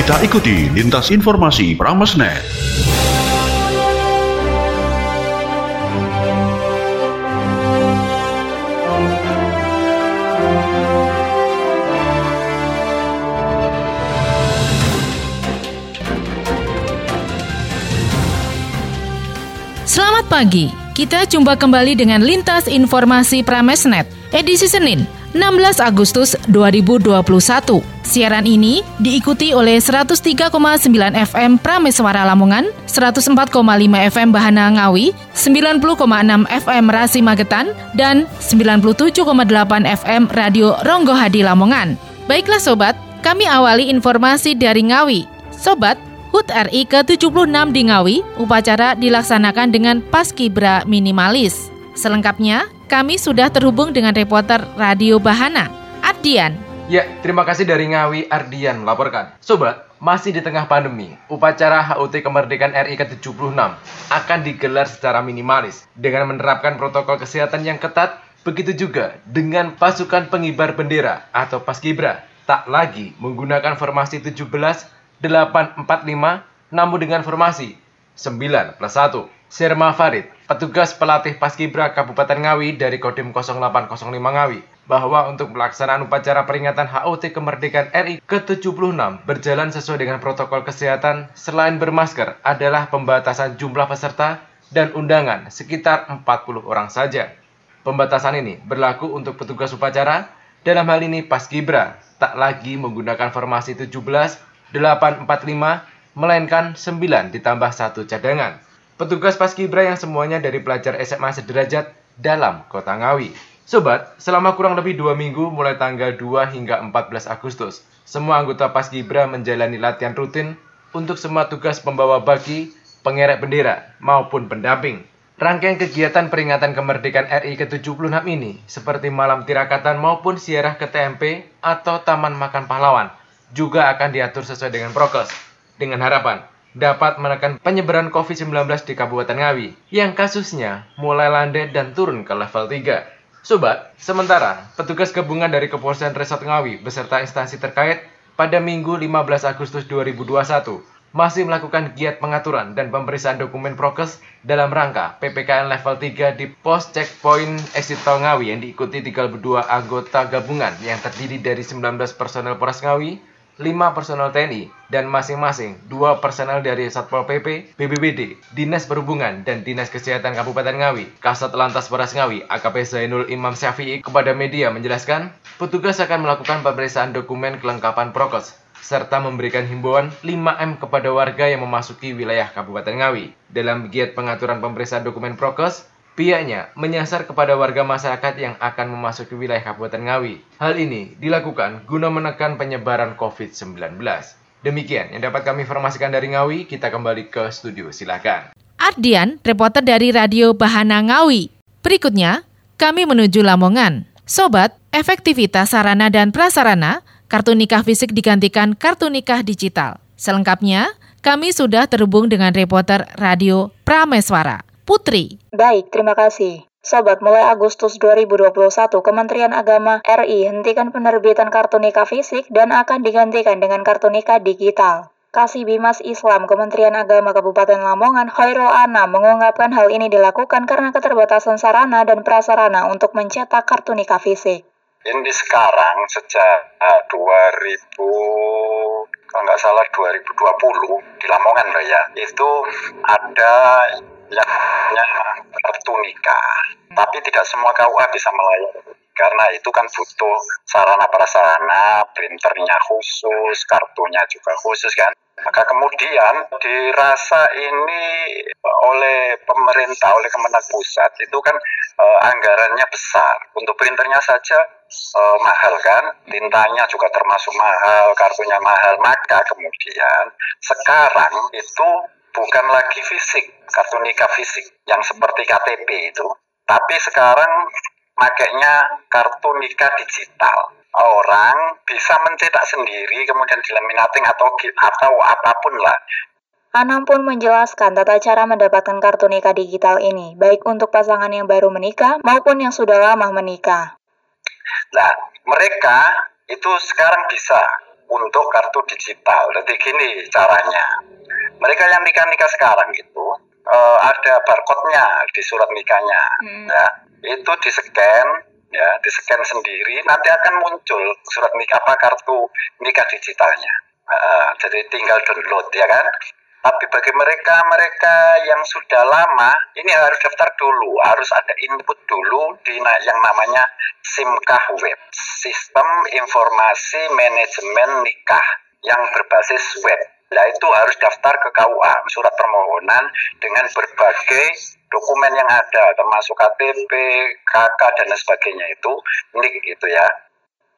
Kita ikuti lintas informasi Pramesnet. Selamat pagi. Kita jumpa kembali dengan lintas informasi Pramesnet, edisi Senin, 16 Agustus 2021. Siaran ini diikuti oleh 103,9 FM Prameswara Lamongan, 104,5 FM Bahana Ngawi, 90,6 FM Rasi Magetan, dan 97,8 FM Radio Ronggo Hadi Lamongan. Baiklah Sobat, kami awali informasi dari Ngawi. Sobat, HUT RI ke-76 di Ngawi, upacara dilaksanakan dengan paskibra minimalis. Selengkapnya, kami sudah terhubung dengan reporter Radio Bahana, Ardian. Ya, terima kasih dari Ngawi, Ardian melaporkan. Sobat, masih di tengah pandemi, upacara HUT Kemerdekaan RI ke-76 akan digelar secara minimalis dengan menerapkan protokol kesehatan yang ketat, begitu juga dengan pasukan pengibar bendera atau paskibra tak lagi menggunakan formasi 17-8-4-5, namun dengan formasi 9+1. Sherma Farid, petugas pelatih Paskibra Kabupaten Ngawi dari Kodim 0805 Ngawi, bahwa untuk pelaksanaan upacara peringatan HUT Kemerdekaan RI ke-76 berjalan sesuai dengan protokol kesehatan, selain bermasker adalah pembatasan jumlah peserta dan undangan sekitar 40 orang saja. Pembatasan ini berlaku untuk petugas upacara, dalam hal ini Paskibra, tak lagi menggunakan formasi 17-8-4-5, melainkan 9+1 cadangan. Petugas Paskibra yang semuanya dari pelajar SMA sederajat dalam Kota Ngawi. Sobat, selama kurang lebih 2 minggu mulai tanggal 2 hingga 14 Agustus, semua anggota Paskibra menjalani latihan rutin untuk semua tugas pembawa baki, pengerek bendera, maupun pendamping. Rangkaian kegiatan peringatan kemerdekaan RI ke-76 ini seperti malam tirakatan maupun ziarah ke TMP atau Taman Makan Pahlawan juga akan diatur sesuai dengan prokes, dengan harapan dapat menekan penyebaran COVID-19 di Kabupaten Ngawi yang kasusnya mulai landai dan turun ke level 3. Sobat, sementara petugas gabungan dari Kepolisian Resort Ngawi beserta instansi terkait pada Minggu 15 Agustus 2021 masih melakukan giat pengaturan dan pemeriksaan dokumen prokes dalam rangka PPKN level 3 di pos checkpoint exit tol Ngawi yang diikuti 32 anggota gabungan yang terdiri dari 19 personel Polres Ngawi, 5 personel TNI, dan masing-masing 2 personel dari Satpol PP, BBBD, Dinas Perhubungan, dan Dinas Kesehatan Kabupaten Ngawi. Kasat Lantas Polres Ngawi, AKP Zainul Imam Syafi'i, kepada media menjelaskan, petugas akan melakukan pemeriksaan dokumen kelengkapan prokes, serta memberikan himbauan 5M kepada warga yang memasuki wilayah Kabupaten Ngawi. Dalam giat pengaturan pemeriksaan dokumen prokes, pihaknya menyasar kepada warga masyarakat yang akan memasuki wilayah Kabupaten Ngawi. Hal ini dilakukan guna menekan penyebaran COVID-19. Demikian yang dapat kami informasikan dari Ngawi, kita kembali ke studio, silakan. Ardian, reporter dari Radio Bahana Ngawi. Berikutnya, kami menuju Lamongan. Sobat, efektivitas sarana dan prasarana, kartu nikah fisik digantikan kartu nikah digital. Selengkapnya, kami sudah terhubung dengan reporter Radio Prameswara, Putri. Baik, terima kasih. Sobat, mulai Agustus 2021, Kementerian Agama RI hentikan penerbitan kartu nikah fisik dan akan digantikan dengan kartu nikah digital. Kasibimas Islam Kementerian Agama Kabupaten Lamongan, Khoiro Ana, mengungkapkan hal ini dilakukan karena keterbatasan sarana dan prasarana untuk mencetak kartu nikah fisik. Ini sekarang sejak 2020 di Lamongan ya, itu ada yang punya kartu nikah, tapi tidak semua KUA bisa melayani karena itu kan butuh sarana prasarana, printernya khusus, kartunya juga khusus kan. Maka kemudian dirasa ini oleh pemerintah, oleh Kementerian Pusat itu kan anggarannya besar. Untuk printernya saja mahal kan, tintanya juga termasuk mahal, kartunya mahal. Maka kemudian sekarang itu bukan lagi fisik, kartu nikah fisik yang seperti KTP itu, tapi sekarang makanya kartu nikah digital. Orang bisa mencetak sendiri kemudian dilaminating atau apapun lah. Anam pun menjelaskan tata cara mendapatkan kartu nikah digital ini, baik untuk pasangan yang baru menikah maupun yang sudah lama menikah. Nah, mereka itu sekarang bisa untuk kartu digital. Jadi gini caranya, mereka yang nikah-nikah sekarang itu ada barcode-nya di surat nikahnya, ya, itu di-scan. Ya, di-scan sendiri, nanti akan muncul surat nikah apa kartu nikah digitalnya. Jadi tinggal download, ya kan? Tapi bagi mereka yang sudah lama, ini harus daftar dulu, harus ada input dulu di yang namanya SIMKAH Web, Sistem Informasi Manajemen Nikah yang berbasis web. Nah, itu harus daftar ke KUA, surat permohonan dengan berbagai dokumen yang ada, termasuk KTP, KK, dan sebagainya itu, nik gitu ya.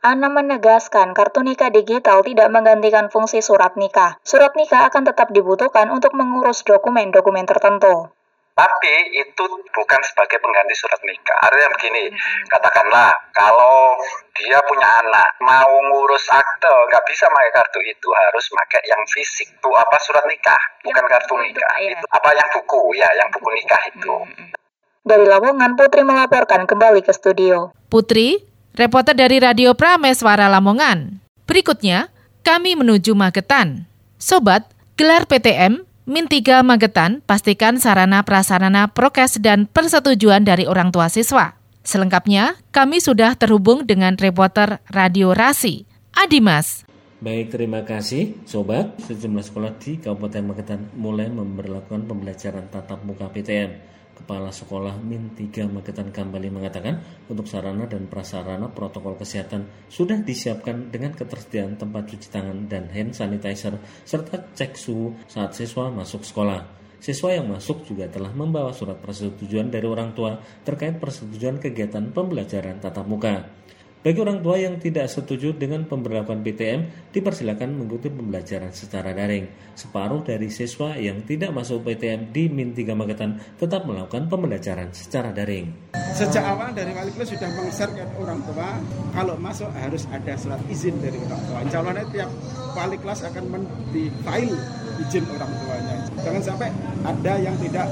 Ana menegaskan, kartu nikah digital tidak menggantikan fungsi surat nikah. Surat nikah akan tetap dibutuhkan untuk mengurus dokumen-dokumen tertentu. Tapi itu bukan sebagai pengganti surat nikah. Artinya begini, katakanlah kalau dia punya anak, mau ngurus akte, nggak bisa pakai kartu itu, harus pakai yang fisik. Itu apa, surat nikah, bukan kartu nikah. Itu apa, yang buku, ya, yang buku nikah itu. Dari Lamongan, Putri melaporkan kembali ke studio. Putri, reporter dari Radio Prameswara Lamongan. Berikutnya, kami menuju Magetan. Sobat, gelar PTM MIN 3 Magetan, pastikan sarana prasarana prokes dan persetujuan dari orang tua siswa. Selengkapnya, kami sudah terhubung dengan reporter Radio Rasi, Adimas. Baik, terima kasih Sobat. Sejumlah sekolah di Kabupaten Magetan mulai memberlakukan pembelajaran tatap muka PTM. Kepala Sekolah MIN 3 Magetan Kambali mengatakan untuk sarana dan prasarana protokol kesehatan sudah disiapkan dengan ketersediaan tempat cuci tangan dan hand sanitizer serta cek suhu saat siswa masuk sekolah. Siswa yang masuk juga telah membawa surat persetujuan dari orang tua terkait persetujuan kegiatan pembelajaran tatap muka. Bagi orang tua yang tidak setuju dengan pemberlakuan PTM, dipersilakan mengikuti pembelajaran secara daring. Separuh dari siswa yang tidak masuk PTM di MIN 3 Magetan tetap melakukan pembelajaran secara daring. Sejak awal dari wali kelas sudah meng-share ke orang tua, kalau masuk harus ada surat izin dari orang tua. Insya Allah tiap wali kelas akan di-file izin orang tuanya. Jangan sampai ada yang tidak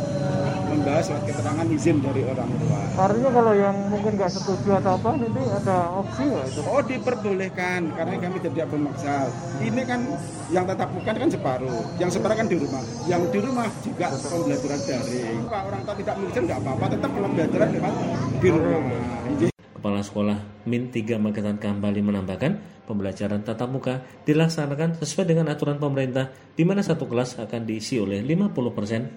membahas surat keterangan izin dari orang tua. Artinya kalau yang mungkin nggak setuju atau apa, nanti ada opsi nggak itu? Oh, diperbolehkan, karena kami tidak memaksa. Ini kan yang tatap muka kan separuh, yang separuh kan di rumah. Yang di rumah juga pembelajaran daring. Kalau orang tua tidak mengizinkan nggak apa-apa, tetap pembelajaran di rumah. Kepala Sekolah MIN 3 Magetan Kambali menambahkan, pembelajaran tatap muka dilaksanakan sesuai dengan aturan pemerintah, di mana satu kelas akan diisi oleh 50%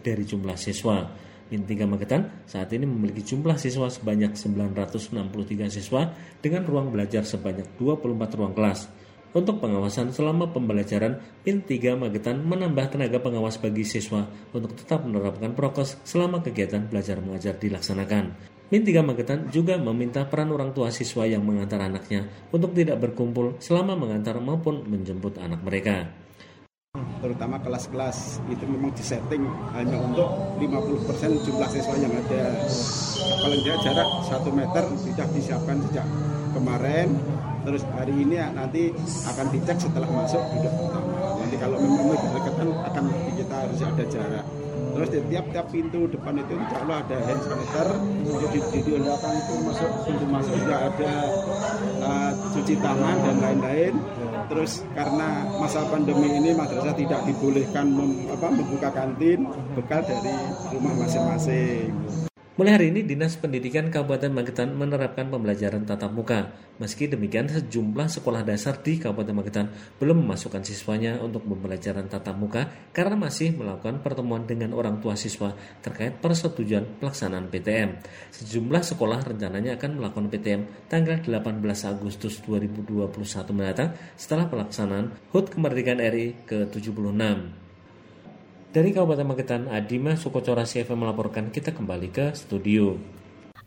dari jumlah siswa. MIN 3 Magetan saat ini memiliki jumlah siswa sebanyak 963 siswa dengan ruang belajar sebanyak 24 ruang kelas. Untuk pengawasan selama pembelajaran, MIN 3 Magetan menambah tenaga pengawas bagi siswa untuk tetap menerapkan prokes selama kegiatan belajar mengajar dilaksanakan. MIN 3 Magetan juga meminta peran orang tua siswa yang mengantar anaknya untuk tidak berkumpul selama mengantar maupun menjemput anak mereka. Terutama kelas-kelas itu memang disetting hanya untuk 50% jumlah siswa yang ada. Paling tidak jarak 1 meter sudah disiapkan sejak kemarin. Terus hari ini nanti akan dicek setelah masuk duduk pertama. Nanti kalau memang berdekatan akan kita harus ada jarak. Terus di tiap-tiap pintu depan itu insya Allah ada hand sanitizer. Di belakang itu masuk pintu masuk sudah ada cuci tangan dan lain-lain. Terus karena masa pandemi ini madrasah tidak dibolehkan membuka kantin bekal dari rumah masing-masing. Mulai hari ini Dinas Pendidikan Kabupaten Magetan menerapkan pembelajaran tatap muka. Meski demikian, sejumlah sekolah dasar di Kabupaten Magetan belum memasukkan siswanya untuk pembelajaran tatap muka karena masih melakukan pertemuan dengan orang tua siswa terkait persetujuan pelaksanaan PTM. Sejumlah sekolah rencananya akan melakukan PTM tanggal 18 Agustus 2021 mendatang setelah pelaksanaan HUT Kemerdekaan RI ke-76. Dari Kabupaten Magetan, Adimas Sukoco Rasi FM melaporkan. Kita kembali ke studio.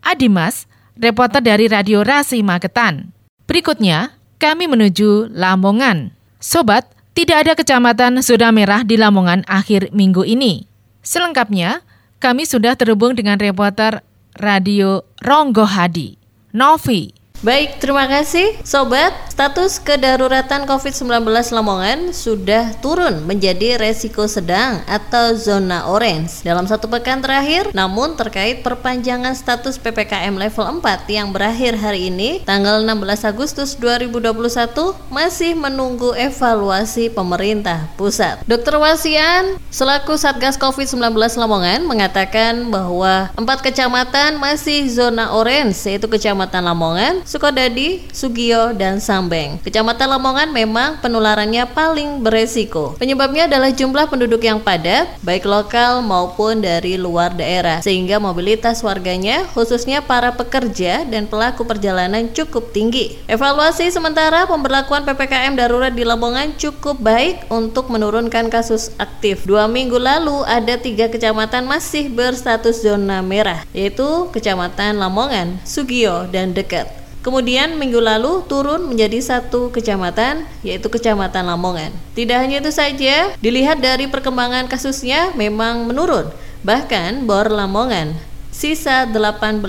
Adimas, reporter dari Radio Rasi Magetan. Berikutnya, kami menuju Lamongan. Sobat, tidak ada kecamatan zona merah di Lamongan akhir minggu ini. Selengkapnya, kami sudah terhubung dengan reporter Radio Ronggo Hadi, Novi. Baik, terima kasih Sobat. Status kedaruratan COVID-19 Lamongan sudah turun menjadi resiko sedang atau zona orange dalam satu pekan terakhir. Namun terkait perpanjangan status PPKM level 4 yang berakhir hari ini tanggal 16 Agustus 2021 masih menunggu evaluasi pemerintah pusat. Dr. Wasian selaku Satgas COVID-19 Lamongan mengatakan bahwa 4 kecamatan masih zona orange, yaitu Kecamatan Lamongan, Sukodadi, Sugio, dan Sambeng. Kecamatan Lamongan memang penularannya paling beresiko. Penyebabnya adalah jumlah penduduk yang padat, baik lokal maupun dari luar daerah, sehingga mobilitas warganya, khususnya para pekerja dan pelaku perjalanan cukup tinggi. Evaluasi sementara pemberlakuan PPKM darurat di Lamongan cukup baik untuk menurunkan kasus aktif. 2 minggu lalu ada 3 kecamatan masih berstatus zona merah, yaitu Kecamatan Lamongan, Sugio, dan Deket. Kemudian minggu lalu turun menjadi 1 kecamatan, yaitu Kecamatan Lamongan. Tidak hanya itu saja, dilihat dari perkembangan kasusnya memang menurun. Bahkan bor Lamongan sisa 18%,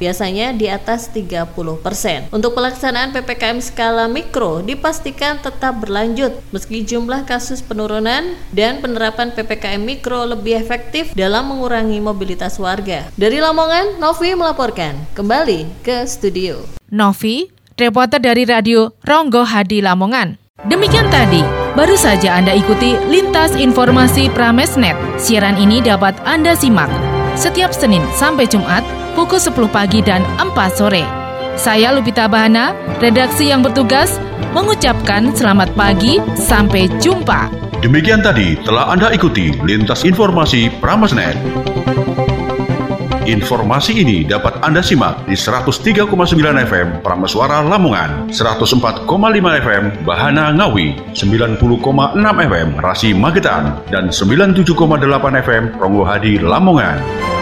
biasanya di atas 30%. Untuk pelaksanaan PPKM skala mikro dipastikan tetap berlanjut meski jumlah kasus penurunan, dan penerapan PPKM mikro lebih efektif dalam mengurangi mobilitas warga. Dari Lamongan, Novi melaporkan. Kembali ke studio. Novi, reporter dari radio Ronggo Hadi Lamongan. Demikian tadi, baru saja Anda ikuti Lintas Informasi Pramesnet. Siaran ini dapat Anda simak setiap Senin sampai Jumat pukul 10 pagi dan 4 sore. Saya Lupita Bahana, redaksi yang bertugas, mengucapkan selamat pagi, sampai jumpa. Demikian tadi telah Anda ikuti Lintas Informasi Pramesnet. Informasi ini dapat Anda simak di 103,9 FM Prameswara Lamongan, 104,5 FM Bahana Ngawi, 90,6 FM Rasi Magetan, dan 97,8 FM Ronggo Hadi Lamongan.